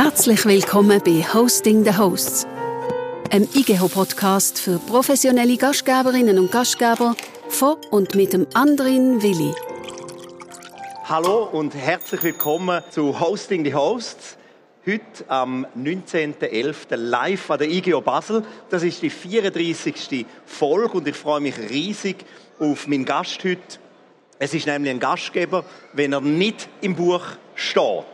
Herzlich willkommen bei «Hosting the Hosts», einem Igeho-Podcast für professionelle Gastgeberinnen und Gastgeber von und mit dem Andrin Willi. Hallo und herzlich willkommen zu «Hosting the Hosts». Heute am 19.11. live an der Igeho Basel. Das ist die 34. Folge und ich freue mich riesig auf meinen Gast heute. Es ist nämlich ein Gastgeber, wenn er nicht im Buch steht.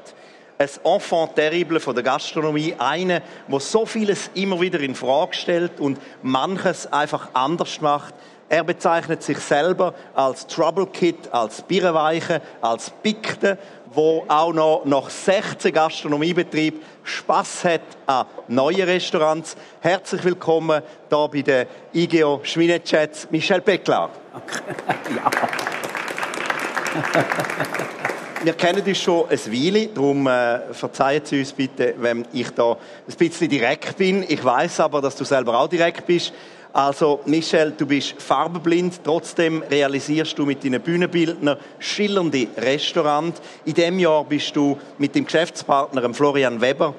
Ein Enfant terrible von der Gastronomie, einer, der so vieles immer wieder in Frage stellt und manches einfach anders macht. Er bezeichnet sich selber als Trouble Kid, als Birrenweiche, als Pikte, wo auch noch nach 16 Gastronomiebetrieben Spass hat an neuen Restaurants. Herzlich willkommen hier bei den Igeho Schmiede-Chats, Michel Péclard. Ja. Wir kennen uns schon eine Weile, darum verzeihen Sie uns bitte, wenn ich da ein bisschen direkt bin. Ich weiss aber, dass du selber auch direkt bist. Also Michel, du bist farbenblind, trotzdem realisierst du mit deinen Bühnenbildern schillernde Restaurants. In diesem Jahr bist du mit dem Geschäftspartner Florian Weber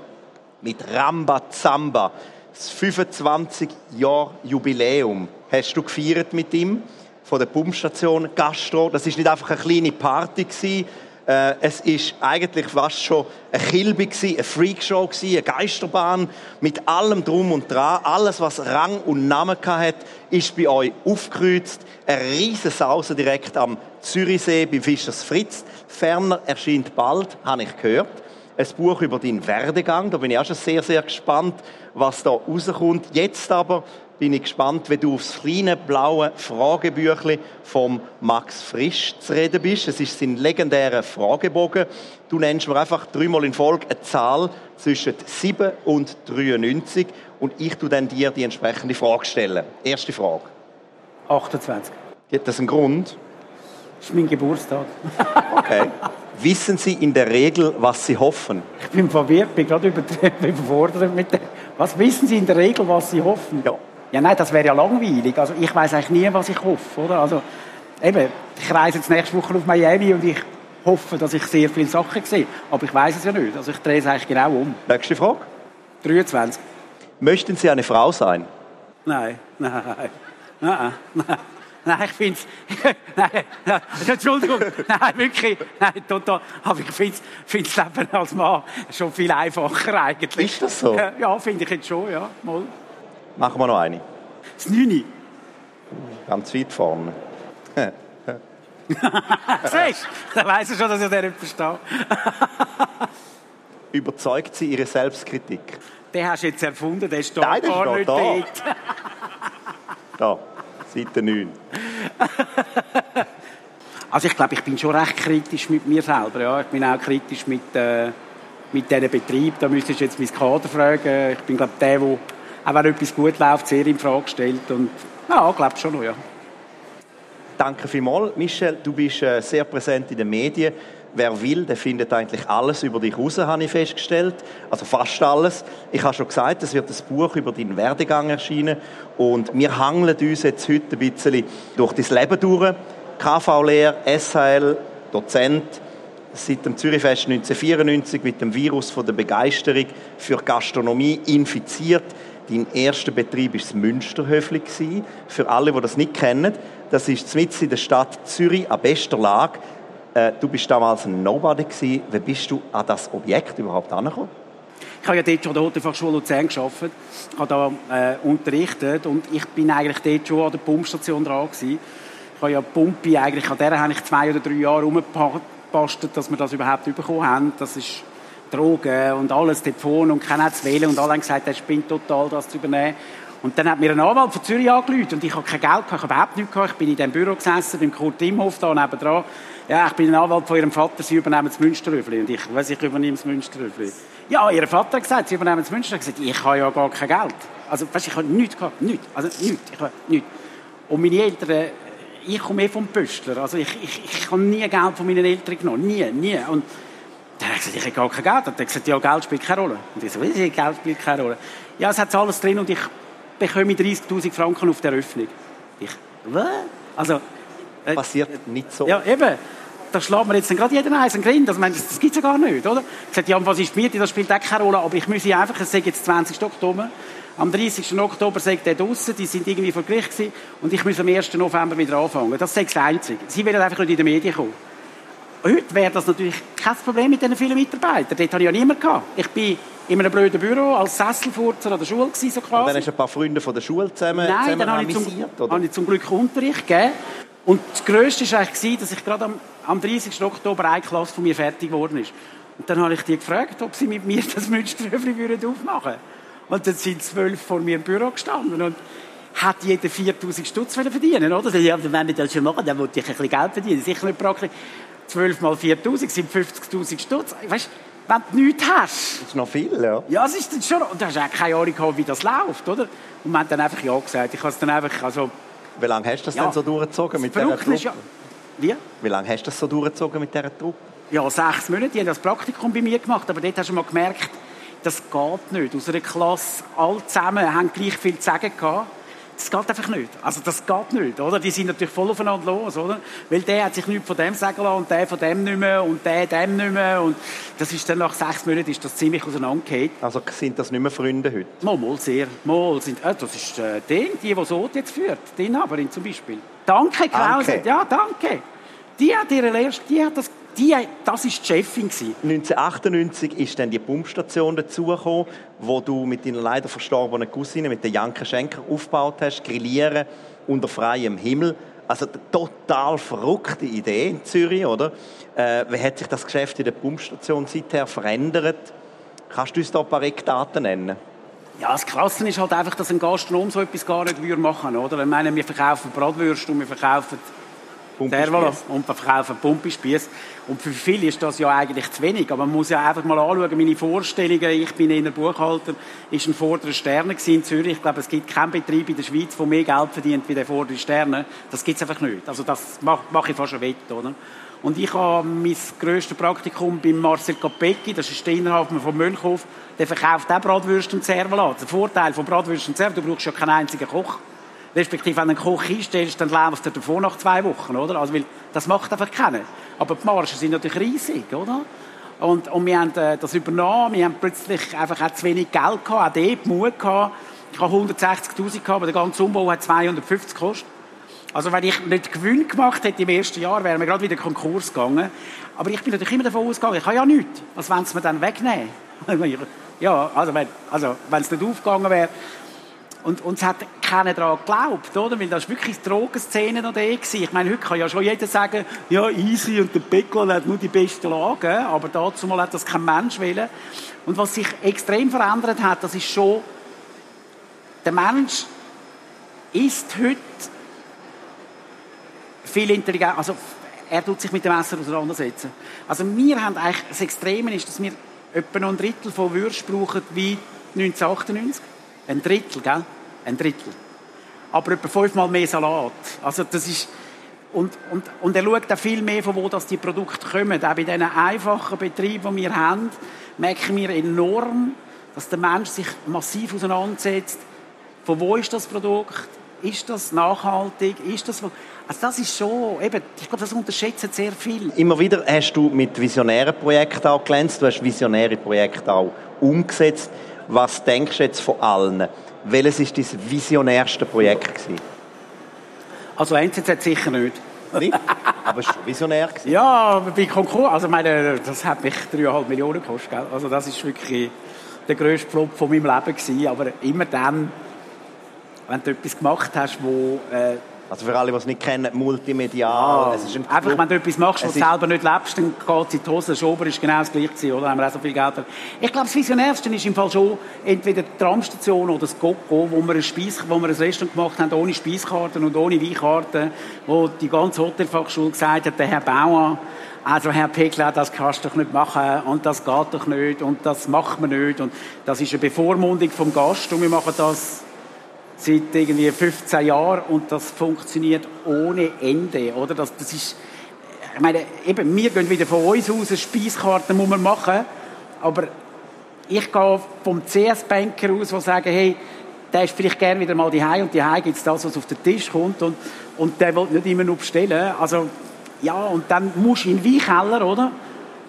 mit Rambazamba. Das 25-Jahr-Jubiläum hast du gefeiert mit ihm von der Pumpstation Gastro. Das war nicht einfach eine kleine Party gewesen. Es war eigentlich fast schon eine Kilbe, eine Freakshow, eine Geisterbahn mit allem Drum und Dran. Alles, was Rang und Namen hatte, ist bei euch aufgekreuzt. Eine riesen Sause direkt am Zürichsee beim Fischers Fritz. Ferner erscheint bald, habe ich gehört, ein Buch über deinen Werdegang. Da bin ich auch schon sehr, sehr gespannt, was da rauskommt. Jetzt aber bin ich gespannt, wenn du aufs kleine blaue Fragebüchlein von Max Frisch zu reden bist. Es ist sein legendärer Fragebogen. Du nennst mir einfach dreimal in Folge eine Zahl zwischen 7 und 93 und ich tu dann dir die entsprechende Frage stellen. Erste Frage. 28. Gibt das einen Grund? Das ist mein Geburtstag. Okay. Wissen Sie in der Regel, was Sie hoffen? Ich bin verwirrt, bin gerade überfordert mit dem. Was wissen Sie in der Regel, was Sie hoffen? Ja. Ja, nein, das wäre ja langweilig. Also ich weiß eigentlich nie, was ich hoffe, oder? Also eben, ich reise jetzt nächste Woche auf Miami und ich hoffe, dass ich sehr viele Sachen sehe. Aber ich weiß es ja nicht. Also ich drehe es eigentlich genau um. Nächste Frage. 23. Möchten Sie eine Frau sein? Nein. Nein, ich finde es... Nein, Entschuldigung. Nein, wirklich. Nein, total. Aber ich finde das Leben als Mann schon viel einfacher eigentlich. Ist das so? Ja, finde ich jetzt schon, ja. Mal. Machen wir noch eine. Das 9. Ganz weit vorne. Siehst du? Dann weiss ich schon, dass ich den nicht verstehe. Überzeugt Sie Ihre Selbstkritik? Den hast du jetzt erfunden, der steht gar nicht dort. Da, Seite 9. Also ich glaube, ich bin schon recht kritisch mit mir selber. Ja. Ich bin auch kritisch mit diesem Betrieb. Da müsstest du jetzt mein Kader fragen. Ich bin, glaube ich, der auch wenn etwas gut läuft, sehr in Frage stellt. Und ja, ich glaube schon noch, ja. Danke vielmals, Michel. Du bist sehr präsent in den Medien. Wer will, der findet eigentlich alles über dich raus, habe ich festgestellt. Also fast alles. Ich habe schon gesagt, es wird ein Buch über deinen Werdegang erscheinen. Und wir hangeln uns jetzt heute ein bisschen durch dein Leben durch. KV-Lehrer, SHL, Dozent. Seit dem Zürifest 1994 mit dem Virus von der Begeisterung für Gastronomie infiziert. Dein erster Betrieb war das Münsterhöfli. Für alle, die das nicht kennen, das ist mitten in der Stadt Zürich, an bester Lage. Du warst damals ein Nobody. Wie bist du an das Objekt überhaupt angekommen? Ich habe ja dort schon an der Hotelfachschule Luzern gearbeitet. Ich habe da unterrichtet und ich bin eigentlich dort schon an der Pumpstation dran gewesen. Ich habe ja Pumpi, eigentlich an der habe ich 2 oder 3 Jahre rumgepastet, dass wir das überhaupt bekommen haben. Das ist Drogen und alles, Telefon und keiner zu wählen und alle haben gesagt, der spinnt total, das zu übernehmen. Und dann hat mir ein Anwalt von Zürich angerufen und ich habe kein Geld gehabt, ich habe überhaupt nichts gehabt. Ich bin in diesem Büro gesessen, beim Kurt Imhof da nebenan. Ja, ich bin ein Anwalt von Ihrem Vater, Sie übernehmen das Münsterhöfli. Und ich weiss, ich übernehme das Münsterhöfli. Ja, Ihr Vater hat gesagt, Sie übernehmen das Münsterhöfli. Ich habe ja gar kein Geld. Also, weißt, ich habe nichts gehabt, nichts. Also, nichts, ich habe nichts. Und meine Eltern, ich komme eh vom Pöstler. Also, ich habe nie Geld von meinen Eltern genommen, nie. Und dann habe ich gesagt, ich habe gar kein Geld. Und er hat gesagt, ja, Geld spielt keine Rolle. Und ich so, Geld spielt keine Rolle. Ja, es hat alles drin und ich bekomme 30'000 Franken auf der Eröffnung. Ich, was? Also... passiert nicht so. Ja, eben. da schlägt man jetzt dann gerade jeden einzelnen Grind. Also, das gibt es ja gar nicht, oder? Ich sagte, ja, was ist die Miete? Das spielt auch keine Rolle. Aber ich muss einfach, es sagt jetzt 20 Oktober, am 30. Oktober sagt der draussen, die sind irgendwie vor Gericht gewesen, und ich muss am 1. November wieder anfangen. Das ist das Einzige. Sie wollen einfach nicht in die Medien kommen. Heute wäre das natürlich kein Problem mit diesen vielen Mitarbeitern. Dort hatte ich ja niemanden gehabt. Ich bin in einem blöden Büro als Sesselfurzer an der Schule gewesen, so quasi. Und dann hast du ein paar Freunde von der Schule zusammen. Nein, dann habe ich zum Glück Unterricht gegeben. Und das Grösste war eigentlich, dass ich gerade am 30. Oktober eine Klasse von mir fertig geworden ist. Und dann habe ich die gefragt, ob sie mit mir das Münsterhöfli aufmachen würden. Und dann sind 12 vor mir im Büro gestanden und hat jeder 4'000 Stutz verdienen, oder? Ja, wenn wir das schon machen, dann wollte ich ein bisschen Geld verdienen. Sicher nicht praktisch. 12 mal 4'000 sind 50'000 Stutz. Weißt du, wenn du nichts hast. Das ist noch viel, ja. Ja, es ist dann schon. Und du hast auch keine Ahnung gehabt, wie das läuft, oder? Und wir haben dann einfach ja gesagt. Ich habe es dann einfach, also... Wie lange hast du das denn so durchgezogen mit dieser Truppe? Ja. Wie lange hast du das so durchgezogen mit dieser Truppe? Ja, 6 Monate. Die haben das Praktikum bei mir gemacht, aber dort hast du mal gemerkt, das geht nicht. Aus einer Klasse, alle zusammen haben gleich viel zu sagen gehabt. Das geht einfach nicht. Also das geht nicht, oder? Die sind natürlich voll aufeinander los, oder? Weil der hat sich nichts von dem sagen lassen und der von dem nicht mehr und der dem nicht mehr. Und das ist dann nach 6 Monaten ist das ziemlich auseinandergefallen. Also sind das nicht mehr Freunde heute? Mal sehr. Mal sind, das ist die so jetzt führt, die Inhaberin zum Beispiel. Danke, Klaus. Danke. Ja, danke. Die hat ihre Lehrste, das war die Chefin. 1998 ist dann die Pumpstation dazugekommen, wo du mit deiner leider verstorbenen Cousine, mit der Janke Schenker, aufgebaut hast, Grillieren unter freiem Himmel. Also eine total verrückte Idee in Zürich, oder? Wie hat sich das Geschäft in der Pumpstation seither verändert? Kannst du uns da ein paar Eckdaten nennen? Ja, das Krasse ist halt einfach, dass ein Gastronom so etwas gar nicht machen würde, oder? Ich meine, wir verkaufen Bratwürste und wir verkaufen Pumpispieß. Und verkaufen Pumpispieß. Und für viele ist das ja eigentlich zu wenig. Aber man muss ja einfach mal anschauen, meine Vorstellungen, ich bin in der Buchhalter, ist ein Vordersterne in Zürich. Ich glaube, es gibt keinen Betrieb in der Schweiz, der mehr Geld verdient wie der Vordersterne. Das gibt es einfach nicht. Also das mache ich fast schon wett, oder? Und ich habe mein grösstes Praktikum bei Marcel Kopecki, das ist der Innenhafen von Mönchhof, der verkauft auch Bratwürste und Servalat. Der Vorteil von Bratwürsten und Servalat, du brauchst ja keinen einzigen Koch. Respektive, wenn du einen Koch einstellst, dann läuft er davor nach 2 Wochen, oder? Also, weil das macht einfach keiner. Aber die Margen sind natürlich riesig, oder? Und wir haben das übernommen, wir haben plötzlich einfach auch zu wenig Geld gehabt, auch dort Mut gehabt. Ich habe 160'000 gehabt, aber der ganze Umbau hat 250 gekostet. Also, wenn ich nicht Gewinn gemacht hätte im ersten Jahr, wäre mir gerade wieder Konkurs gegangen. Aber ich bin natürlich immer davon ausgegangen, ich habe ja nichts. Was wollen sie mir dann wegnehmen? Ja, wenn es nicht aufgegangen wäre. Und es hat keiner daran geglaubt, oder? Weil das war wirklich die Drogenszene noch da. Ich meine, heute kann ja schon jeder sagen, ja, easy und der Péclard hat nur die besten Lagen, aber dazu mal hat das kein Mensch wollen. Und was sich extrem verändert hat, das ist schon, der Mensch ist heute viel intelligenter, also er tut sich mit dem Essen auseinandersetzen. Also wir haben eigentlich, das Extreme ist, dass wir etwa noch 1/3 von Würsten brauchen wie 1998. 1/3, gell? 1/3. Aber etwa 5-mal mehr Salat. Also das ist... Und er schaut auch viel mehr, von wo das die Produkte kommen. Auch bei diesen einfachen Betrieben, die wir haben, merken wir enorm, dass der Mensch sich massiv auseinandersetzt. Von wo ist das Produkt? Ist das nachhaltig? Ist das... Also das ist schon, eben, ich glaube, das unterschätzt sehr viel. Immer wieder hast du mit visionären Projekten auch glänzt, du hast visionäre Projekte auch umgesetzt. Was denkst du jetzt von allen? Welches war dein visionärste Projekt? Also NZZ sicher nicht. Nicht? Aber es war schon visionär. Ja, bei Konkurs, also meine, das hat mich 3,5 Millionen gekostet. Gell? Also das war wirklich der grösste Flop von meinem Leben gewesen. Aber immer dann, wenn du etwas gemacht hast, wo... also für alle, die es nicht kennen, multimedial. Ja, es ist ein einfach, wenn du etwas machst, was du selber nicht lebst, dann geht es in die Hose. Schober war genau das Gleiche, oder? Da haben wir auch so viel Geld. Ich glaube, das Visionärste ist im Fall schon entweder die Tramstation oder das Go-Go, wo wir ein Restaurant gemacht haben, ohne Speiskarten und ohne Weinkarten, wo die ganze Hotelfachschule gesagt hat, der Herr Bauer, also Herr Péclard, das kannst du doch nicht machen und das geht doch nicht und das macht man nicht. Und das ist eine Bevormundung vom Gast und wir machen das seit irgendwie 15 Jahren und das funktioniert ohne Ende, oder? Das ist, ich meine, eben, wir gehen wieder von uns aus, eine Speiskarte muss man machen, aber ich gehe vom CS-Banker aus, der sagt, hey, der ist vielleicht gerne wieder mal daheim und daheim gibt es das, was auf den Tisch kommt und der will nicht immer nur bestellen, also ja, und dann musst du in den Weinkeller, oder?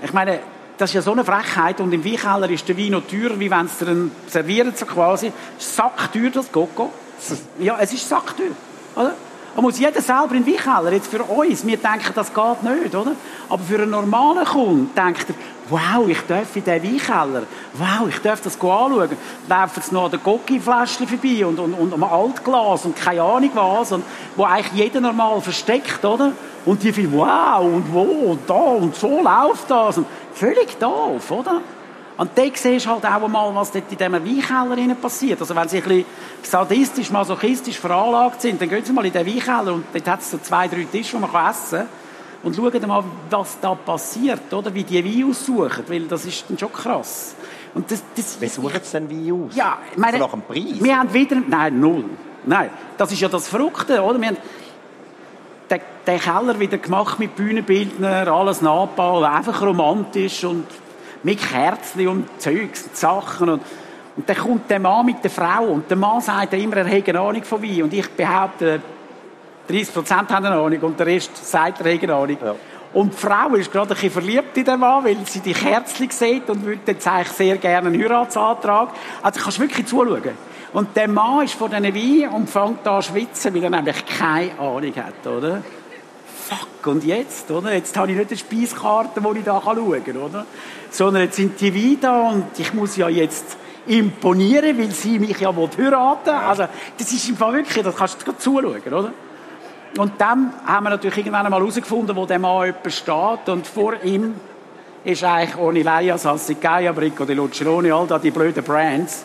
Ich meine, das ist ja so eine Frechheit. Und im Weinkeller ist der Wein noch teurer, wie wenn es dir servieren, so quasi. Sackteuer, das Go-Go. Ja, es ist sackteuer, oder? Da muss jeder selber in den Weinkeller. Jetzt für uns, wir denken, das geht nicht, oder? Aber für einen normalen Kunden denkt er, wow, ich darf in diesen Weinkeller. Wow, ich darf das anschauen. Laufen jetzt noch an den Gocki-Fläschchen vorbei und am Altglas und keine Ahnung was. Und wo eigentlich jeder normal versteckt, oder? Und die finden, wow, und wo, und da, und so läuft das. Und völlig doof, oder? Und dann siehst du halt auch mal, was dort in diesem Weinkeller passiert. Also wenn sie ein bisschen sadistisch, masochistisch veranlagt sind, dann gehen sie mal in den Weinkeller und dort hat es so 2, 3 Tische, die man essen kann. Und schauen mal, was da passiert, oder? Wie die Wein aussuchen, weil das ist dann schon krass. Und das, wer sucht es denn Wein aus? Ja, ich meine, nach dem Preis? Wir haben wieder... Nein, null. Nein, das ist ja das Verrückte, oder? Wir haben den Keller wieder gemacht mit Bühnenbildner, alles nachgebaut, einfach romantisch und... mit Kerzen und Zeugs und Sachen. Und dann kommt der Mann mit der Frau und der Mann sagt immer, er habe eine Ahnung von Wein. Und ich behaupte, 30% haben eine Ahnung und der Rest sagt, er habe eine Ahnung. Ja. Und die Frau ist gerade ein bisschen verliebt in den Mann, weil sie die Kerzen sieht und würde jetzt eigentlich sehr gerne einen Heiratsantrag. Also kannst du wirklich zuschauen. Und der Mann ist von diesen Wein und fängt an zu schwitzen, weil er nämlich keine Ahnung hat, oder? Fuck, und jetzt, oder? Jetzt habe ich nicht eine Speiskarte, die ich da schauen kann, oder? Sondern jetzt sind die Weine da und ich muss ja jetzt imponieren, weil sie mich ja heiraten will. Also, das ist im Fall wirklich, das kannst du zuschauen, oder? Und dann haben wir natürlich irgendwann mal herausgefunden, wo der Mann jemand steht und vor ihm ist eigentlich Ornellaia, Sassicaia, Bricco di Luccione, all da die blöden Brands,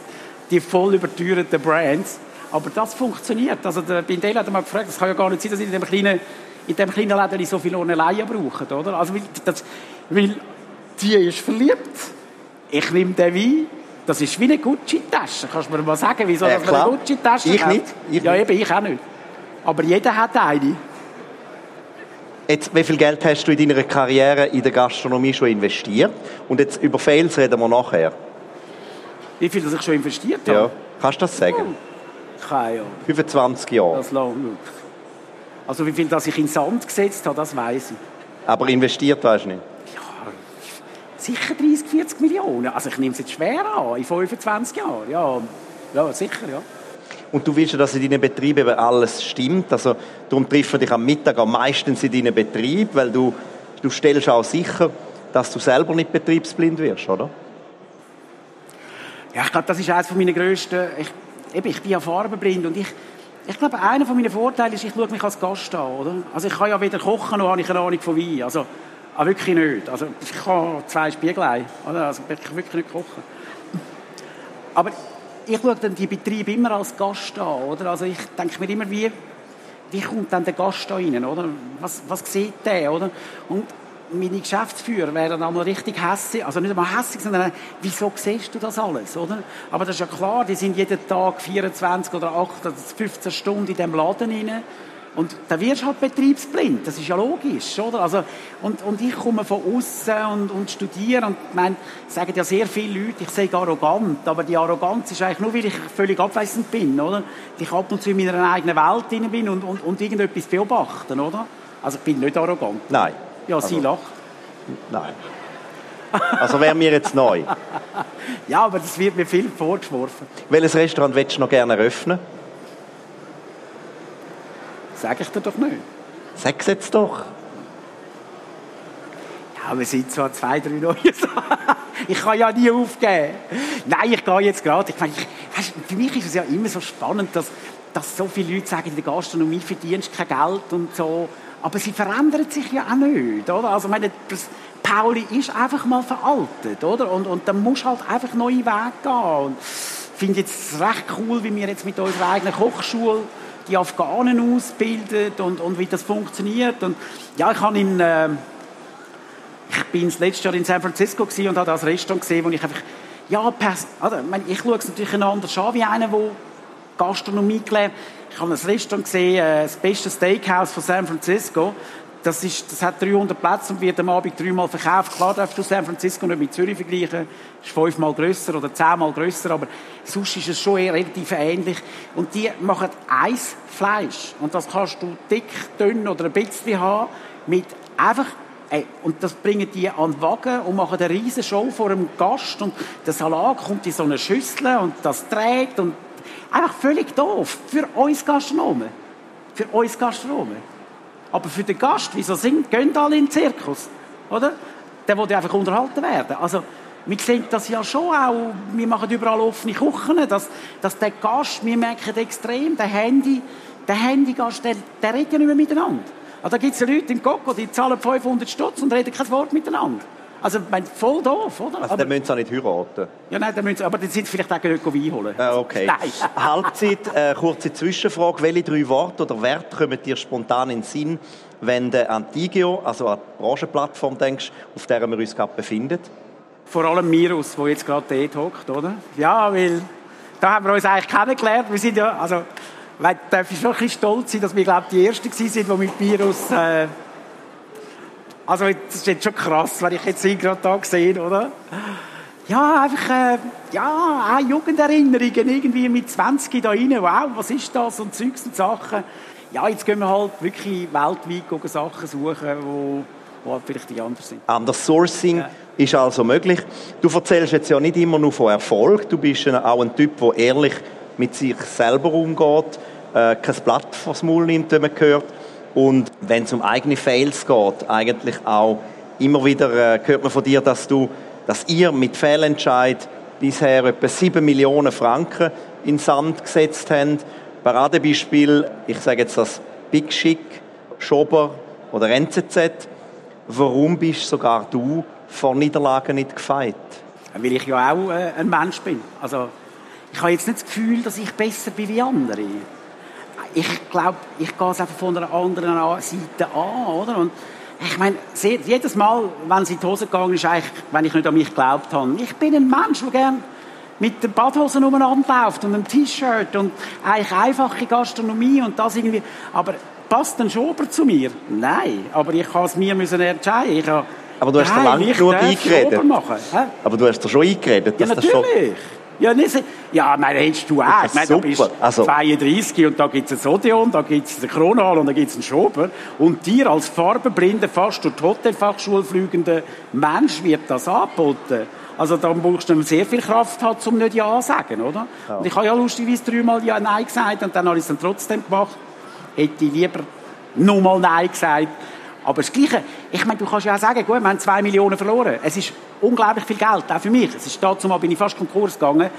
die voll überteuerten Brands. Aber das funktioniert. Also, der Bindella hat mal gefragt, das kann ja gar nicht sein, dass ich in diesem kleinen Läden so viele Ornellaia brauchen, oder? Also, weil die ist verliebt. Ich nehme den Wein. Das ist wie eine Gucci-Tasche. Kannst du mir mal sagen, wieso das eine Gucci-Tasche ist? Ich nicht. Ja, eben, ich auch nicht. Aber jeder hat eine. Jetzt, wie viel Geld hast du in deiner Karriere in der Gastronomie schon investiert? Und jetzt über Fails reden wir nachher. Wie viel, dass ich schon investiert habe? Ja, kannst du das sagen? Keine Ahnung. 25 Jahre. Das lange. Also wie viel, dass ich in Sand gesetzt habe, das weiss ich. Aber investiert weißt du nicht? Ja, sicher 30, 40 Millionen. Also ich nehme es jetzt schwer an, in 25 Jahren. Ja, sicher, ja. Und du willst ja, dass in deinen Betrieben alles stimmt. Also darum treffen wir dich am Mittag am meisten in deinen Betrieb, weil du stellst auch sicher, dass du selber nicht betriebsblind wirst, oder? Ja, ich glaube, das ist eines meiner grössten... Ich bin ja farbenblind und ich glaube, einer meiner Vorteile ist, ich schaue mich als Gast an, oder? Also ich kann ja weder kochen, noch habe ich eine Ahnung von Wein. Also wirklich nicht. Also ich kann 2 Spiegelei, oder? Also ich kann wirklich nicht kochen. Aber ich schaue dann die Betriebe immer als Gast an, oder? Also ich denke mir immer, wie kommt dann der Gast da rein, oder? Was sieht der, oder? Und meine Geschäftsführer wären einmal richtig hässig, also nicht einmal hässig, sondern wieso siehst du das alles, oder? Aber das ist ja klar, die sind jeden Tag 24 oder 8 oder 15 Stunden in diesem Laden rein und da wirst du halt betriebsblind, das ist ja logisch, oder? Also, und ich komme von außen und studiere und ich meine, sagen ja sehr viele Leute, ich sage arrogant, aber die Arroganz ist eigentlich nur, weil ich völlig abwesend bin, oder? Ich ab und zu in meiner eigenen Welt drin bin und irgendetwas beobachten, oder? Also ich bin nicht arrogant. Nein. Ja, sie also, lacht. Nein. Also wären wir jetzt neu. Ja, aber das wird mir viel vorgeworfen. Welches Restaurant willst du noch gerne eröffnen? Sag ich dir doch nicht. Sag's jetzt doch. Ja, wir sind zwar 2, 3 neue Sachen. Ich kann ja nie aufgeben. Nein, ich gehe jetzt gerade. Ich meine, für mich ist es ja immer so spannend, dass so viele Leute sagen, in der Gastronomie verdienst du kein Geld und so. Aber sie verändert sich ja auch nicht, oder? Also, ich meine, Pauli ist einfach mal veraltet, oder? Und dann musst du halt einfach neue Wege gehen. Und ich finde jetzt recht cool, wie wir jetzt mit unserer eigenen Kochschule die Afghanen ausbilden und wie das funktioniert. Und ja, ich bin das letzte Jahr in San Francisco gewesen und habe das Restaurant gesehen, wo ich einfach, ich meine, ich schaue es natürlich anders an wie einer, der Gastronomie gelernt. Ich habe ein Restaurant gesehen, das beste Steakhouse von San Francisco. Das hat 300 Plätze und wird am Abend 3-mal verkauft. Klar darfst du San Francisco nicht mit Zürich vergleichen. Es ist 5-mal grösser oder 10-mal grösser, aber sonst ist es schon eher relativ ähnlich. Und die machen Eisfleisch. Und das kannst du dick, dünn oder ein bisschen haben mit Einfach, und das bringen die an den Wagen und machen eine riesen Show vor dem Gast und der Salat kommt in so eine Schüssel und das trägt und einfach völlig doof. Für uns Gastronomen. Für uns Gastronomen. Aber für den Gast, wieso gehen alle in den Zirkus? Oder? Der will einfach unterhalten werden. Also, wir sehen das ja schon auch, wir machen überall offene Küchen, dass der Gast, wir merken extrem, der Handygast, der redet ja nicht mehr miteinander. Also, da gibt es ja Leute im Go-Go, die zahlen 500 Stutz und reden kein Wort miteinander. Also, ich meine, voll doof, oder? Also, dann müssen sie auch nicht heiraten? Ja, nein, dann müssen sie, aber dann sind sie vielleicht auch nicht Wein holen. Okay. Halbzeit, kurze Zwischenfrage. Welche drei Worte oder Werte kommen dir spontan in den Sinn, wenn du an die Igeho, also an die Branchenplattform denkst, auf der wir uns gerade befinden? Vor allem Virus, der jetzt gerade dort hockt, oder? Ja, weil da haben wir uns eigentlich kennengelernt. Wir sind ja, also, ich darf schon ein bisschen stolz sein, dass wir, glaube ich, die Ersten waren, die mit Virus... Also, das ist jetzt schon krass, wenn ich jetzt ihn gerade da sehe, oder? Ja, einfach, ja, auch Jugenderinnerungen, irgendwie mit 20 da rein, wow, was ist das, und Zeugs und Sachen. Ja, jetzt gehen wir halt wirklich weltweit Sachen suchen, die halt vielleicht die anders sind. Das Sourcing ist also möglich. Du erzählst jetzt ja nicht immer nur von Erfolg, du bist auch ein Typ, der ehrlich mit sich selber umgeht, kein Blatt vor den Mund nimmt, wenn man hört. Und wenn es um eigene Fails geht, eigentlich auch immer wieder hört man von dir, dass ihr mit Fehlentscheid bisher etwa 7 Millionen Franken in den Sand gesetzt habt. Paradebeispiel, ich sage jetzt das Big Chic, Schober oder NZZ. Warum bist sogar du vor Niederlagen nicht gefeit? Weil ich ja auch ein Mensch bin. Also, ich habe jetzt nicht das Gefühl, dass ich besser bin wie andere. Ich glaube, ich gehe es einfach von einer anderen Seite an, oder? Und ich meine, jedes Mal, wenn es in die Hose gegangen ist, eigentlich, wenn ich nicht an mich geglaubt habe, ich bin ein Mensch, der gerne mit den Badhosen umeinander läuft und einem T-Shirt und eigentlich einfache Gastronomie und das irgendwie. Aber passt ein Schober zu mir? Nein, aber ich kann es mir entscheiden. Aber du hast dir lange genug eingeredet. Aber du hast dir schon eingeredet, dass ja, das schon... Ja, nicht, ja, meine, hättest du auch. Ich meine, da bist also 32 und da gibt es ein Odeon, da gibt es eine Kronhal und da gibt es einen Schober. Und dir als farbenblinder, fast durch die Hotelfachschule fliegender Mensch wird das angeboten. Also da brauchst du sehr viel Kraft, um nicht Ja zu sagen, oder? Ja. Und ich habe ja lustigerweise 3-mal Ja Nein gesagt und dann habe ich es dann trotzdem gemacht. Hätte ich lieber nochmal Nein gesagt. Aber das Gleiche, ich meine, du kannst ja auch sagen, gut, wir haben 2 Millionen verloren. Es ist unglaublich viel Geld, auch für mich. Es ist dazu mal, bin ich fast Konkurs gegangen.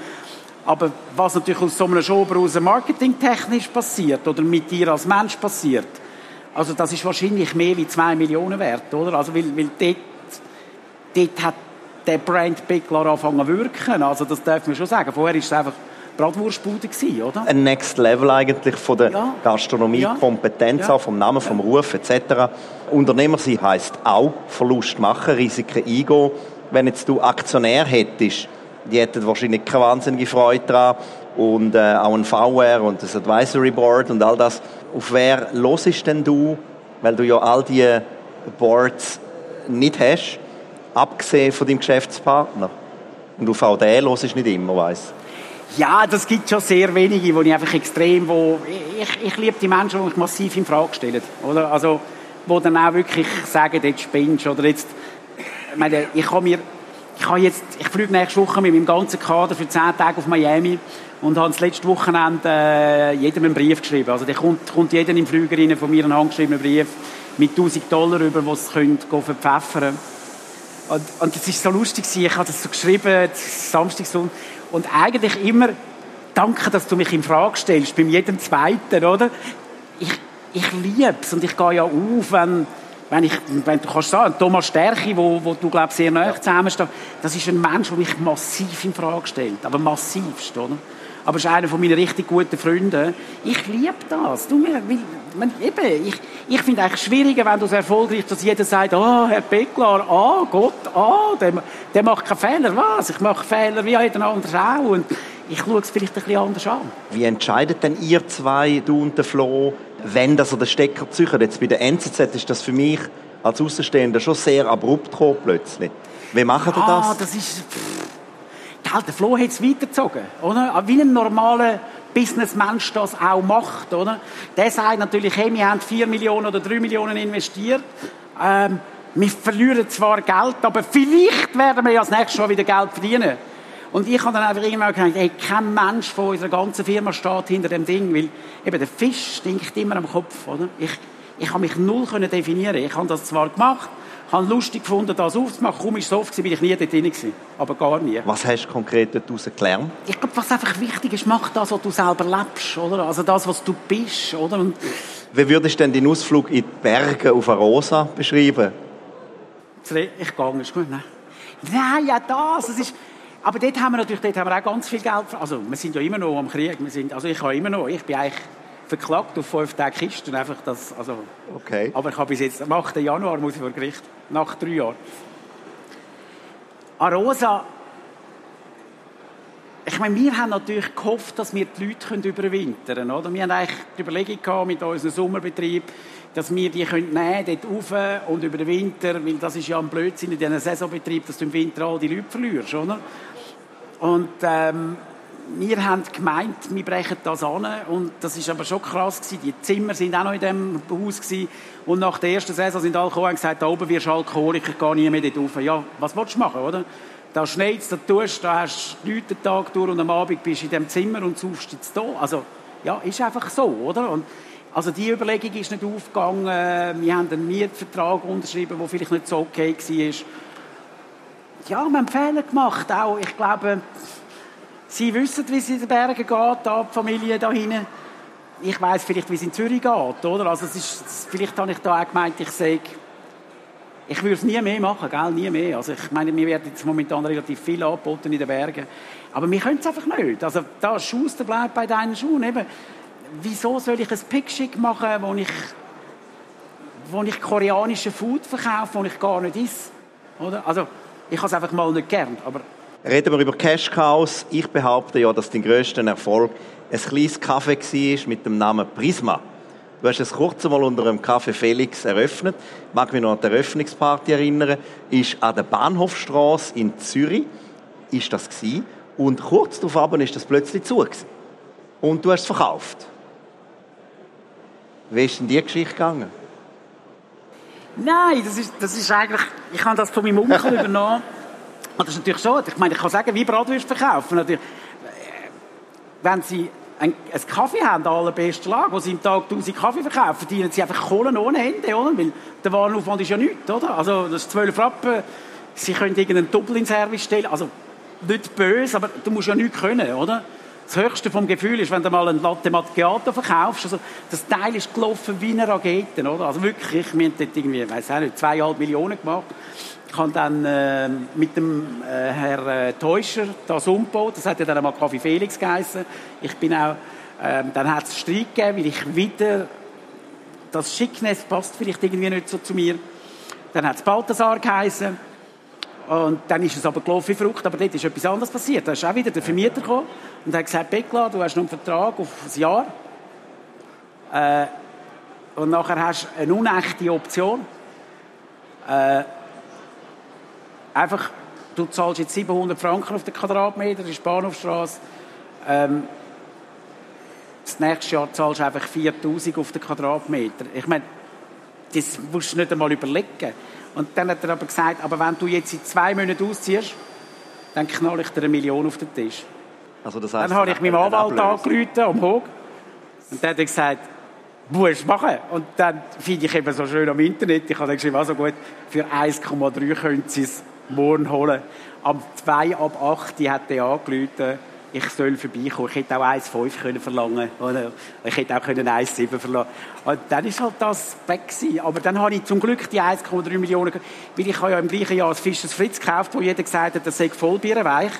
Aber was natürlich aus so einem Schober aus marketingtechnisch passiert oder mit dir als Mensch passiert, also das ist wahrscheinlich mehr wie 2 Millionen wert, oder? Also, weil dort hat der Brand Péclard angefangen zu wirken. Also das darf man schon sagen. Vorher ist es einfach Bratwurstbude gewesen, oder? Ein Next Level eigentlich von der Gastronomie, Kompetenz, auch vom Namen, vom Ruf etc. Unternehmer sein heisst auch Verlust machen, Risiken eingehen. Wenn jetzt du Aktionär hättest, die hätten wahrscheinlich keine wahnsinnige Freude daran und auch ein VR und das Advisory Board und all das. Auf wer hörst denn du, weil du ja all diese Boards nicht hast, abgesehen von deinem Geschäftspartner? Und auf auch den hörst nicht immer, weiss. Ja, das gibt schon sehr wenige, die ich einfach extrem... Ich liebe die Menschen, die mich massiv in Frage stellen. Oder? Also, die dann auch wirklich sagen, jetzt spinnst du. Oder jetzt, ich meine, ich fliege nächste Woche mit meinem ganzen Kader für 10 Tage auf Miami und habe das letzte Wochenende jedem einen Brief geschrieben. Also, da kommt jeder im Flieger rein, von mir einen handgeschriebenen Brief mit 1000 Dollar, über was sie verpfeffern können. Und das war so lustig, ich habe das so geschrieben, Samstagssund. Und eigentlich immer, danke, dass du mich in Frage stellst, bei jedem Zweiten, oder? Ich liebe es und ich gehe ja auf, wenn du kannst sagen, Thomas Stärchi, wo du, glaube ich, sehr nahe zusammenstehst, das ist ein Mensch, der mich massiv in Frage stellt, aber massivst, oder? Aber es ist einer von meinen richtig guten Freunden. Ich liebe das. Ich finde es schwieriger, wenn du es erfolgreich, dass jeder sagt, oh, Herr Péclard, oh Gott, oh, der macht keinen Fehler. Was? Ich mache Fehler wie jeder andere auch. Und ich schaue es vielleicht ein bisschen anders an. Wie entscheidet denn ihr zwei, du und der Flo, wenn das an den Stecker züchert? Jetzt bei der NZZ ist das für mich als Außenstehender schon sehr abrupt gekommen, plötzlich. Wie macht ihr das? Das ist... Der Flo hat es weitergezogen, oder? Wie ein normaler Businessmensch das auch macht, oder? Der sagt natürlich, hey, wir haben 4 Millionen oder 3 Millionen investiert, Wir verlieren zwar Geld, aber vielleicht werden wir ja das nächste Mal wieder Geld verdienen. Und ich habe dann einfach irgendwann gedacht, hey, kein Mensch von unserer ganzen Firma steht hinter dem Ding, weil eben der Fisch stinkt immer am Kopf, oder? Ich habe mich null definieren. Ich habe das zwar gemacht, habe lustig gefunden, das aufzumachen. Kaum ist es oft, bin ich nie dort drin gewesen. Aber gar nie. Was hast du konkret daraus gelernt? Ich glaube, was einfach wichtig ist, mach das, was du selber lebst, oder? Also das, was du bist, oder? Und wie würdest du denn deinen Ausflug in die Berge auf Arosa beschreiben? Ich gehe nicht gut, nein. Nein, ja das, es ist... Aber dort haben wir natürlich, dort haben wir auch ganz viel Geld. Also wir sind ja immer noch am Krieg. Wir sind, also ich habe immer noch, ich bin eigentlich verklagt auf 5 Tage Kisten, einfach das, also. Okay. Aber ich habe bis jetzt, am 8. Januar muss ich vor Gericht, nach 3 Jahren. Arosa, ich meine, wir haben natürlich gehofft, dass wir die Leute überwintern können, oder? Wir haben eigentlich die Überlegung gehabt mit unserem Sommerbetrieb, dass wir die können nehmen, dort rauf und über den Winter, weil das ist ja ein Blödsinn in diesem Saisonbetrieb, dass du im Winter all die Leute verlierst, oder? Und wir haben gemeint, wir brechen das an, und das ist aber schon krass gewesen. Die Zimmer sind auch noch in diesem Haus gewesen, und nach der ersten Saison sind alle gekommen und gesagt, da oben wirst du Alkoholiker, ich gehe nie mehr dort rauf. Ja, was willst du machen, oder? Da schneit es, da tust, da hast du Leute den Tag durch und am Abend bist du in diesem Zimmer und saufst jetzt da. Also, ja, ist einfach so, oder? Und also die Überlegung ist nicht aufgegangen. Wir haben einen Mietvertrag unterschrieben, der vielleicht nicht so okay war. Ja, wir haben Fehler gemacht auch. Ich glaube, Sie wissen, wie es in den Bergen geht, da die Familie da hinten. Ich weiss vielleicht, wie es in Zürich geht, oder? Also es ist, vielleicht habe ich da auch gemeint, ich sage, ich würde es nie mehr machen, gell? Nie mehr. Also ich meine, mir wird jetzt momentan relativ viel angeboten in den Bergen. Aber wir können es einfach nicht. Also da Schuster bleibt bei deinen Schuhen eben. Wieso soll ich ein Picknick machen, wo ich koreanische Food verkaufe, wo ich gar nicht esse? Oder? Also, ich habe es einfach mal nicht gern. Aber reden wir über Cash Cows. Ich behaupte ja, dass dein grösster Erfolg ein kleines Kaffee war mit dem Namen Prisma. Du hast es kurz einmal unter dem Kaffee Felix eröffnet. Ich mag mich noch an die Eröffnungsparty erinnern. Ist an der Bahnhofstrasse in Zürich. Ist das gewesen. Und kurz darauf ist das plötzlich zu gewesen. Und du hast es verkauft. Wie ist denn die Geschichte gegangen? Nein, das ist eigentlich... Ich habe das von meinem Onkel übernommen. Das ist natürlich so. Ich meine, ich kann sagen, wie Bratwürste verkaufen. Natürlich, wenn Sie einen Kaffee haben, aller besten Lage, wo Sie im Tag 1000 Kaffee verkaufen, verdienen Sie einfach Kohlen ohne Ende, oder? Weil der Warenaufwand ist ja nichts, oder? Also, das ist 12 Rappen. Sie können irgendeinen Doppel in Service stellen. Also, nicht böse, aber du musst ja nichts können, oder? Das Höchste vom Gefühl ist, wenn du mal einen Latte Macchiato verkaufst. Also, das Teil ist gelaufen wie eine Rakete, oder? Also wirklich, wir haben dort irgendwie, ich weiss auch nicht, 2,5 Millionen gemacht. Ich habe dann mit dem Herrn Teuscher das umgebaut. Das hat ja dann einmal Kaffee Felix geheissen. Ich bin auch, dann hat es Streit gegeben, weil ich wieder, das Schickness passt vielleicht irgendwie nicht so zu mir. Dann hat es Balthasar geheissen. Und dann ist es aber gelaufen wie Frucht, aber dort ist etwas anderes passiert. Da ist auch wieder der Vermieter gekommen und hat gesagt, Péclard, du hast noch einen Vertrag auf ein Jahr. Und nachher hast du eine unechte Option. Einfach, du zahlst jetzt 700 Franken auf den Quadratmeter, das ist Bahnhofstrasse. Das nächste Jahr zahlst du einfach 4000 auf den Quadratmeter. Ich meine, das musst du nicht einmal überlegen. Und dann hat er aber gesagt, aber wenn du jetzt in 2 Monaten ausziehst, dann knall ich dir 1 Million auf den Tisch. Also das heißt, dann habe ich meinem Anwalt angerufen, am Hoch. Und dann hat er gesagt, musst du machen. Und dann finde ich eben so schön am Internet, ich habe dann geschrieben, also gut, für 1,3 können sie es morgen holen. Am 2 ab 8 hat er angerufen, ich soll vorbeikommen. Ich hätte auch 1,5 verlangen können. Ich hätte auch 1,7 verlangen können. Und dann war halt das weg gewesen. Aber dann habe ich zum Glück die 1,3 Millionen... Weil ich habe ja im gleichen Jahr das Fischers Fritz gekauft, wo jeder gesagt hat, das sei voll bierenweich.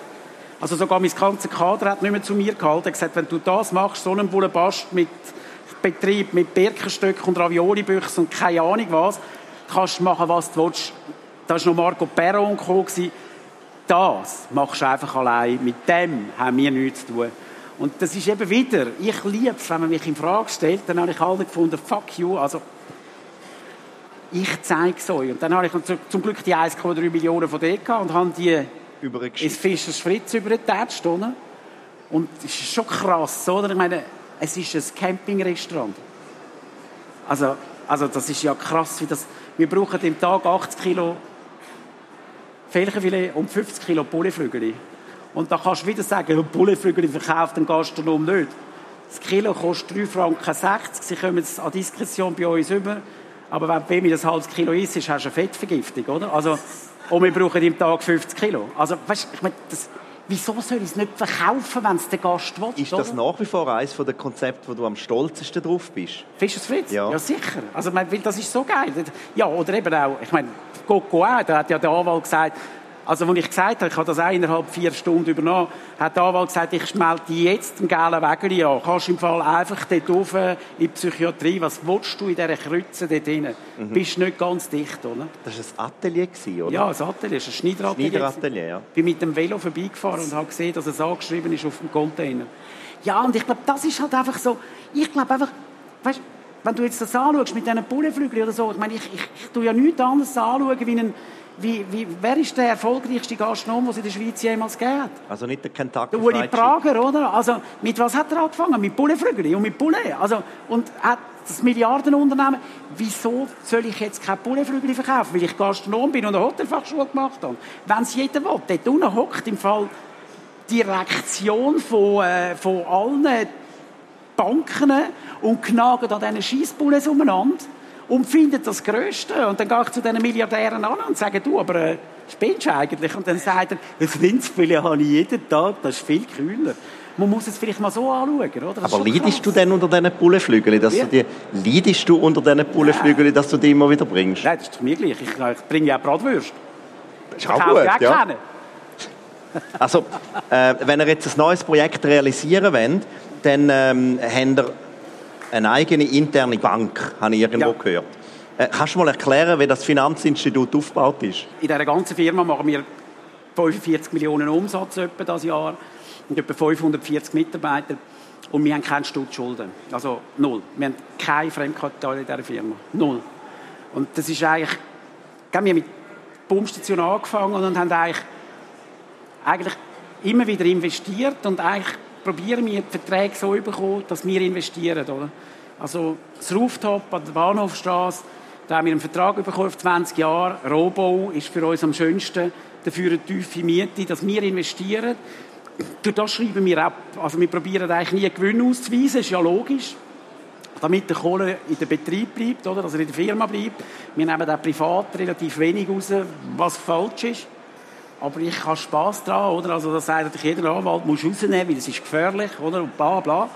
Also sogar mein ganzes Kader hat nicht mehr zu mir gehalten. Er hat gesagt, wenn du das machst, so einen Bullenbast mit Betrieb, mit Birkenstöcken und Raviolibüchsen und keine Ahnung was, kannst du machen, was du willst. Da war noch Marco Perro und Co. Das machst du einfach allein. Mit dem haben wir nichts zu tun. Und das ist eben wieder, ich liebe es, wenn man mich in Frage stellt, dann habe ich alle gefunden, fuck you, also ich zeige es euch. Und dann habe ich zum Glück die 1,3 Millionen von denen gehabt und habe die ins Fischers Fritz übergetatscht. Und es ist schon krass, oder? Ich meine, es ist ein Campingrestaurant. Also das ist ja krass, wie das... Wir brauchen im Tag 80 Kilo Felchenfilet und 50 Kilo Bulleflügeli. Und da kannst du wieder sagen, Bulleflügeli verkauft ein Gastronom nicht. Das Kilo kostet 3,60 Franken. Sie kommen es an Diskretion bei uns über. Aber wenn du das halbes Kilo isst, hast du eine Fettvergiftung, oder? Also, und wir brauchen im Tag 50 Kilo. Also, weißt, ich meine, das, wieso soll ich es nicht verkaufen, wenn es der Gast will? Ist das nach wie vor eines der Konzepte, wo du am stolzesten drauf bist? Fischers Fritz? Ja, ja sicher. Also, ich meine, weil das ist so geil. Ja, oder eben auch, ich meine, Go-Go auch, da hat ja der Anwalt gesagt, also, als ich gesagt habe, ich habe das auch innerhalb 4 Stunden übernommen, hat der Anwalt gesagt, ich schmelte jetzt den gelben Wägeli an. Kannst im Fall einfach dort rauf in die Psychiatrie, was willst du in dieser Krütze dort hinten? Mhm. Bist nicht ganz dicht, oder? Das war ein Atelier, oder? Ja, ein Atelier, ein Schneideratelier. Schneideratelier, ja. Ich bin mit dem Velo vorbeigefahren und habe gesehen, dass es angeschrieben ist auf dem Container. Ja, und ich glaube, das ist halt einfach so, ich glaube einfach, weißt, wenn du jetzt das anschaust mit diesen Bullenflügeln oder so, ich meine, ich tue ja nichts anderes anschauen, wie einen... Wer ist der erfolgreichste Gastronom, den es in der Schweiz jemals gegeben hat? Also nicht der Kentucky Fried Chicken. Der Uli Prager, oder? Also, mit was hat er angefangen? Mit Bulleflügeli und mit Bulle. Also, und hat das Milliardenunternehmen. Wieso soll ich jetzt keine Bulleflügeli verkaufen? Weil ich Gastronom bin und eine Hotelfachschule gemacht habe. Wenn es jeder will, dort unten hockt im Fall Direktion von allen Banken und knagen an diesen Scheissbullen umeinander. Und findet das Größte. Und dann gehe ich zu diesen Milliardären an und sage, du, aber spinnst du eigentlich? Und dann sagt er, das Winzfilet habe ich jeden Tag, das ist viel kühler. Man muss es vielleicht mal so anschauen, oder? Das aber leidest du denn unter diesen Bullenflügeln? Dass du die immer wieder bringst? Nein, das ist mir gleich. Ich bringe ja auch Bratwürste. Das ist auch gut, ja. Also, wenn ihr jetzt ein neues Projekt realisieren wollt, dann habt ihr eine eigene interne Bank, habe ich irgendwo gehört. Kannst du mal erklären, wie das Finanzinstitut aufgebaut ist? In dieser ganzen Firma machen wir 45 Millionen Umsatz etwa das Jahr und etwa 540 Mitarbeiter. Und wir haben keinen Stutz Schulden. Also null. Wir haben kein Fremdkapital in dieser Firma. Null. Und das ist eigentlich... Wir haben mit Pumpstation angefangen und haben eigentlich immer wieder investiert und eigentlich... probieren wir die Verträge so bekommen, dass wir investieren. Oder? Also das Rooftop an der Bahnhofstrasse, da haben wir einen Vertrag bekommen auf 20 Jahre. Rohbau ist für uns am schönsten. Dafür eine tiefe Miete, dass wir investieren. Durch das schreiben wir ab. Also wir probieren eigentlich nie Gewinn auszuweisen, ist ja logisch. Damit der Kohle in den Betrieb bleibt, oder? Dass er in der Firma bleibt. Wir nehmen da privat relativ wenig raus, was falsch ist. Aber ich habe Spass daran, oder? Also das sagt natürlich jeder Anwalt, muss rausnehmen, weil es ist gefährlich, oder? Und bla bla.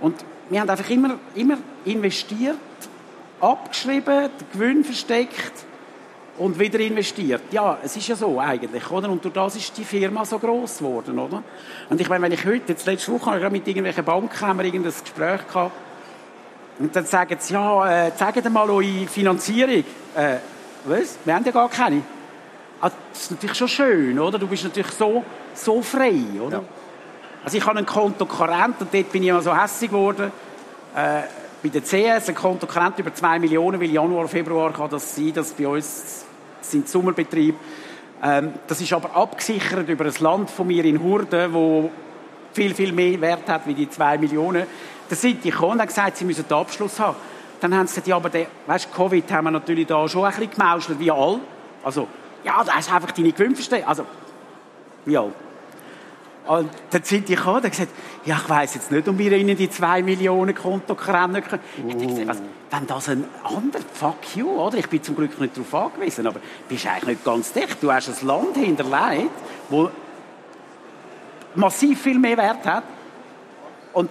Und wir haben einfach immer investiert, abgeschrieben, den Gewinn versteckt und wieder investiert. Ja, es ist ja so eigentlich, oder? Und durch das ist die Firma so gross geworden, oder? Und ich meine, wenn ich heute, jetzt letzte Woche, gerade mit irgendwelchen Banken haben wir irgendein Gespräch gehabt und dann sagen sie, ja, zeigt mal eure Finanzierung. Was? Wir haben ja gar keine. Also, das ist natürlich schon schön, oder? Du bist natürlich so frei, oder? Ja. Also ich habe ein Konto Korrent und dort bin ich immer so hässig geworden. Bei der CS, ein Konto Korrent über 2 Millionen, weil Januar, Februar kann das sein, dass bei uns sind Sommerbetriebe. Das ist aber abgesichert über das Land von mir in Hurden, wo viel, viel mehr Wert hat wie die 2 Millionen. Da sind die gekommen und haben gesagt, sie müssen den Abschluss haben. Dann haben sie gesagt, ja, aber den, weißt, Covid haben wir natürlich da schon ein bisschen gemauschelt, wie alle. Also, ja, da hast du einfach deine Gewinne verstehen. Also, ja. Und dann sind die gekommen und haben gesagt, ja, ich weiss jetzt nicht, ob wir ihnen die 2 Millionen Konto rennen können. Ich dachte, wenn das ein anderer, fuck you, oder? Ich bin zum Glück nicht darauf angewiesen, aber du bist eigentlich nicht ganz dicht. Du hast ein Land hinterlegt, das massiv viel mehr Wert hat. Und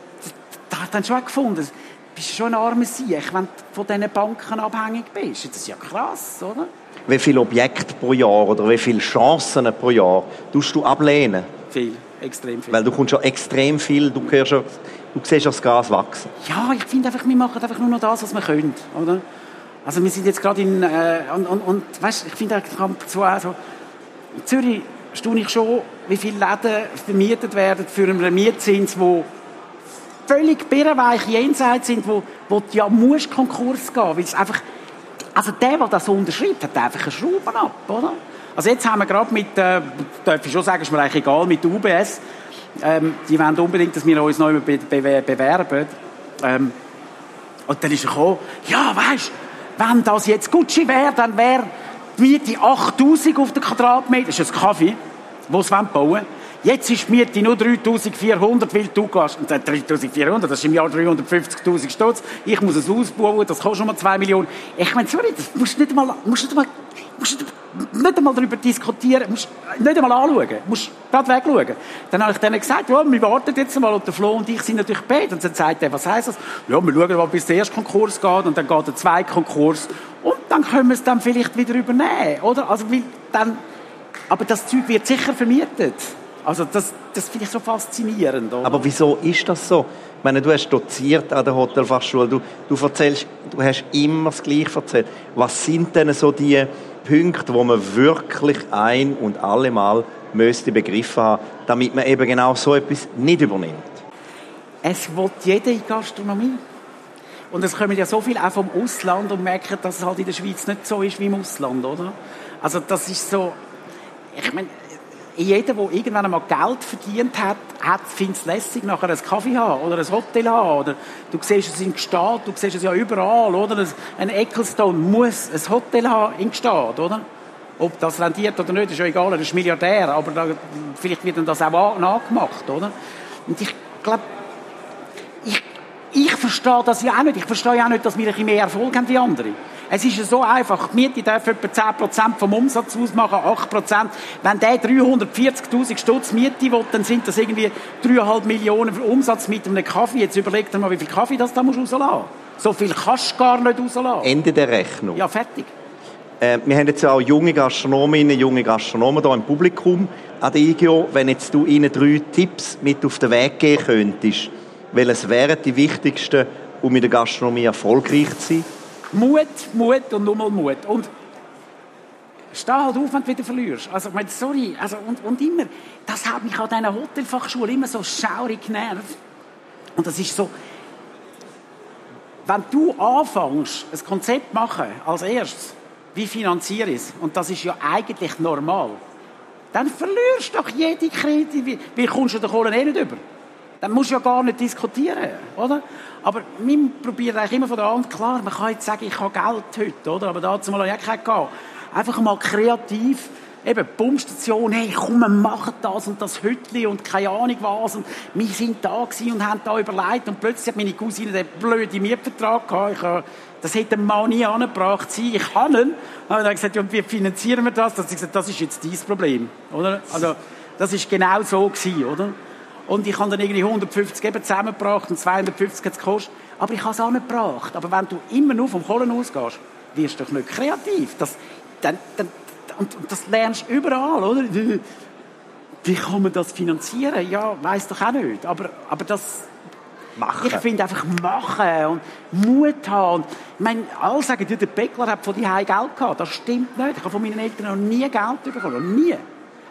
da hat dann schon gefunden, du bist schon ein armer Sieg, wenn du von diesen Banken abhängig bist. Das ist ja krass, oder? Wie viele Objekte pro Jahr oder wie viele Chancen pro Jahr tust du ablehnen? Viel, extrem viel. Weil du kommst ja extrem viel, du siehst ja das Gras wachsen. Ja, ich finde einfach, wir machen einfach nur noch das, was wir können, oder? Also wir sind jetzt gerade in... und weißt, ich finde also, in Zürich staune ich schon, wie viele Läden vermietet werden für einen Mietzins, wo völlig birrenweich jenseits sind, wo du ja musst Konkurs gehen, weil es einfach... Also der das unterschreibt, hat einfach eine Schraube ab, oder? Also jetzt haben wir gerade mit, darf ich schon sagen, ist mir eigentlich egal, mit UBS, die wollen unbedingt, dass wir uns neu bewerben. Und dann ist er gekommen, ja, weisst, wenn das jetzt Gucci wäre, dann wäre die Miete 8000 auf den Quadratmeter. Das ist ein Kaffee, wo sie bauen wollen. Jetzt ist die Miete nur 3400, weil du gehst. Und 3400, das ist im Jahr 350.000 Stutz. Ich muss es ausbauen, das kostet schon mal 2 Millionen. Ich meine, sorry, das musst nicht einmal darüber diskutieren, musst nicht einmal anschauen, musst gerade wegschauen. Dann habe ich denen gesagt, ja, wir warten jetzt mal, und der Flo und ich sind natürlich spät. Und dann sagt er, was heisst das? Ja, wir schauen mal, bis der erste Konkurs geht, und dann geht der zweite Konkurs. Und dann können wir es dann vielleicht wieder übernehmen, oder? Also, weil dann, aber das Zeug wird sicher vermietet. Also das finde ich so faszinierend. Oder? Aber wieso ist das so? Ich meine, du hast doziert an der Hotelfachschule, du hast immer das Gleiche erzählt. Was sind denn so die Punkte, wo man wirklich ein- und allemal müsste begriffen haben, damit man eben genau so etwas nicht übernimmt? Es will jeder in Gastronomie. Und es kommen ja so viele auch vom Ausland und merken, dass es halt in der Schweiz nicht so ist wie im Ausland, oder? Also das ist so... Ich meine... Jeder, der irgendwann einmal Geld verdient hat, findet es lässig, nachher einen Kaffee haben oder ein Hotel haben. Oder du siehst es in Gstaad, du siehst es ja überall, oder? Ein Ecclestone muss ein Hotel haben in Gstaad, oder? Ob das rentiert oder nicht, ist ja egal, er ist Milliardär, aber da, vielleicht wird ihm das auch nachgemacht, oder? Und ich glaube, ich verstehe das ja auch nicht. Ich verstehe ja auch nicht, dass wir ein bisschen mehr Erfolg haben wie andere. Es ist ja so einfach. Die Miete darf etwa 10% vom Umsatz ausmachen, 8%. Wenn der 340.000 Stutz Miete will, dann sind das irgendwie 3,5 Millionen für Umsatz mit einem Kaffee. Jetzt überleg dir mal, wie viel Kaffee das da rauslassen muss. So viel kannst du gar nicht rauslassen. Ende der Rechnung. Ja, fertig. Wir haben jetzt ja auch junge Gastronominnen, junge Gastronomen hier im Publikum an der Igeho. Wenn jetzt du ihnen 3 Tipps mit auf den Weg geben könntest, welches wären die wichtigsten, um in der Gastronomie erfolgreich zu sein? Mut, Mut und nochmal Mut. Und steh halt auf, wenn du wieder verlierst. Also, ich meine, sorry. Also, und immer, das hat mich an dieser Hotelfachschule immer so schaurig genervt. Und das ist so, wenn du anfängst, ein Konzept zu machen, als erstes, wie finanziere ich es? Und das ist ja eigentlich normal. Dann verlierst du doch jede Kredit. Wie kommst du den Kohlen eh nicht über? Dann musst du ja gar nicht diskutieren, oder? Aber wir probieren eigentlich immer von der Hand, klar, man kann jetzt sagen, ich habe Geld heute, oder? Aber dazu mal ja kein Geld. Einfach mal kreativ, eben, Pumpstation, hey, komm, wir machen das und das Hütli und keine Ahnung was. Und wir sind da gewesen und haben da überlegt, und plötzlich hat meine Cousine den blöden Mietvertrag gehabt. Das hätte den Mann nie angebracht, ich habe ihn. Und dann gesagt, ja, wie finanzieren wir das? Dann hat sie gesagt, das ist jetzt dein Problem, oder? Also, das ist genau so gewesen, oder? Und ich habe dann irgendwie 150 eben zusammengebracht und 250 hat es gekostet. Aber ich habe es auch nicht gebracht. Aber wenn du immer nur vom Kohlen ausgehst, wirst du doch nicht kreativ. Und das lernst du überall, oder? Wie kann man das finanzieren? Ja, weiss doch auch nicht. Aber das... Machen. Ich finde einfach machen und Mut haben. Und, ich meine, alle sagen, der Péclard hat von daheim Geld gehabt. Das stimmt nicht. Ich habe von meinen Eltern noch nie Geld bekommen. Noch nie.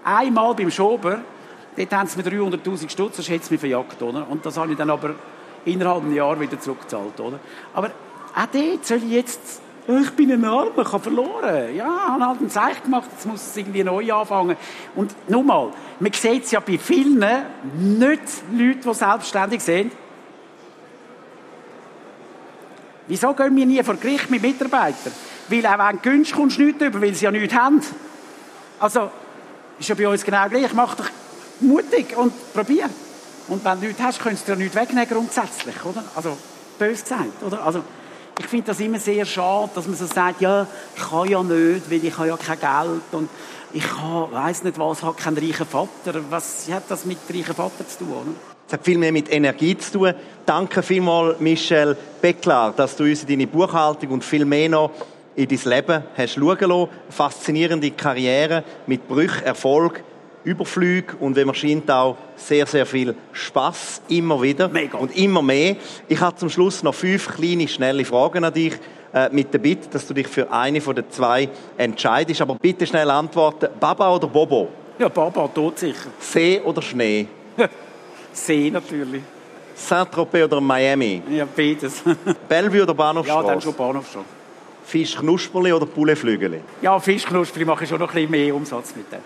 Einmal beim Schober. Dort haben sie mir 300.000 Stutz, sonst hätte es mich verjagt, oder? Und das habe ich dann aber innerhalb eines Jahres wieder zurückgezahlt, oder? Aber auch dort soll ich jetzt... Ich bin ein Arm, ich habe verloren. Ja, ich habe halt ein Zeichen gemacht, jetzt muss es irgendwie neu anfangen. Und nochmal, man sieht es ja bei vielen, nicht Leute, die selbstständig sind. Wieso gehen wir nie vor Gericht mit Mitarbeitern? Weil auch wenn du günstig kommst, nichts drüber, weil sie ja nichts haben. Also, ist ja bei uns genau gleich. Mach doch mutig und probier. Und wenn du nichts hast, kannst du dir ja nichts wegnehmen, grundsätzlich, oder? Also, bös gesagt, oder? Also, ich finde das immer sehr schade, dass man so sagt, ja, ich kann ja nicht, weil ich habe ja kein Geld und ich weiss nicht was, habe keinen reichen Vater. Was hat das mit reichen Vater zu tun, oder? Es hat viel mehr mit Energie zu tun. Danke vielmals, Michel Péclard, dass du uns in deine Buchhaltung und viel mehr noch in dein Leben hast schauen lassen. Faszinierende Karriere mit Brüchen, Erfolg, Überflüge und wie man scheint auch sehr, sehr viel Spass. Immer wieder. Mega. Und immer mehr. Ich habe zum Schluss noch 5 kleine, schnelle Fragen an dich mit der Bitte, dass du dich für eine von den 2 entscheidest. Aber bitte schnell antworten. Baba oder Bobo? Ja, Baba, todsicher. See oder Schnee? See natürlich. Saint-Tropez oder Miami? Ja, beides. Bellevue oder Bahnhofstrasse? Ja, dann schon Bahnhofstrasse. Fischknusperli oder Pouletflügeli? Ja, Fischknusperli mache ich schon noch ein bisschen mehr Umsatz mit dem.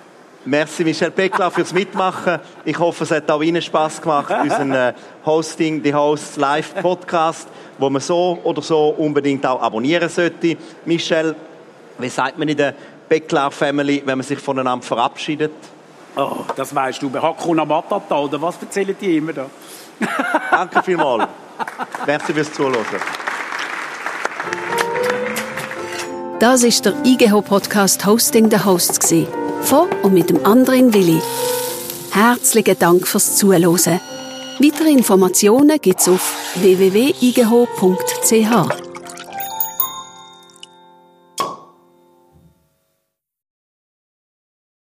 Merci Michel Péclard fürs Mitmachen. Ich hoffe, es hat auch Ihnen Spass gemacht, unseren Hosting the Hosts Live-Podcast, wo man so oder so unbedingt auch abonnieren sollte. Michel, wie sagt man in der Péclard-Family, wenn man sich voneinander verabschiedet? Oh, das weißt du. Man hat Hakuna Matata, oder was erzählen die immer da? Danke vielmals. Merci fürs Zuhören. Das war der Igeho-Podcast «Hosting the Hosts» von und mit dem Andrin Willi. Herzlichen Dank fürs Zuhören. Weitere Informationen gibt es auf www.igeho.ch.